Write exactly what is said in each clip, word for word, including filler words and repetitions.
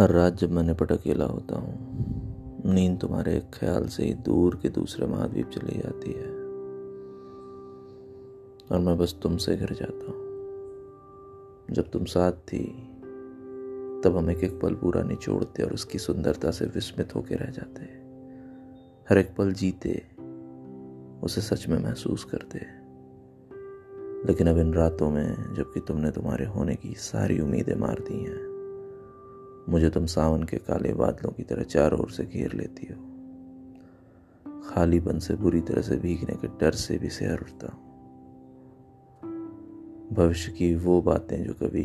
हर रात जब मैं निपट अकेला होता हूँ, नींद तुम्हारे एक ख्याल से ही दूर के दूसरे महाद्वीप चली जाती है और मैं बस तुमसे घिर जाता हूँ। जब तुम साथ थी तब हम एक एक पल पूरा निचोड़ते और उसकी सुंदरता से विस्मित होकर रह जाते, हर एक पल जीते, उसे सच में महसूस करते। लेकिन अब इन रातों में, जबकि तुमने तुम्हारे होने की सारी उम्मीदें मार दी हैं, मुझे तुम सावन के काले बादलों की तरह चारों ओर से घेर लेती हो। खालीपन से, बुरी तरह से भीगने के डर से भी सिहर उठता हूँ। भविष्य की वो बातें जो कभी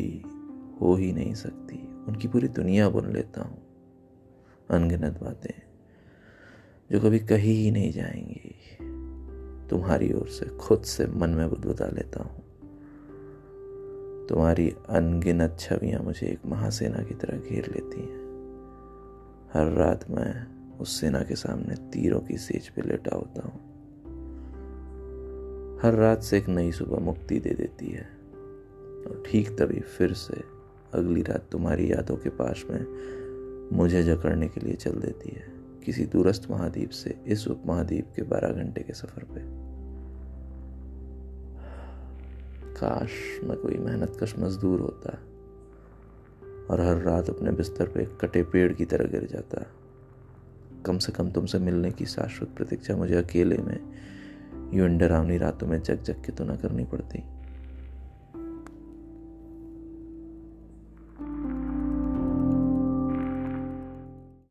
हो ही नहीं सकती, उनकी पूरी दुनिया बुन लेता हूँ। अनगिनत बातें जो कभी कही ही नहीं जाएंगी, तुम्हारी ओर से खुद से मन में बुदबुदा लेता हूँ। तुम्हारी अनगिनत छवियाँ मुझे एक महासेना की तरह घेर लेती हैं। हर रात मैं उस सेना के सामने तीरों की सेज पे लेटा होता हूँ। हर रात से एक नई सुबह मुक्ति दे देती है और ठीक तभी फिर से अगली रात तुम्हारी यादों के पास में मुझे जकड़ने के लिए चल देती है, किसी दूरस्थ महाद्वीप से इस उपमहाद्वीप के बारह घंटे के सफर पे। काश मैं कोई मेहनतकश मजदूर होता और हर रात अपने बिस्तर पे कटे पेड़ की तरह गिर जाता। कम से कम तुमसे मिलने की शाश्वत प्रतीक्षा मुझे अकेले में यूं डरावनी रातों में जग जग के तो ना करनी पड़ती।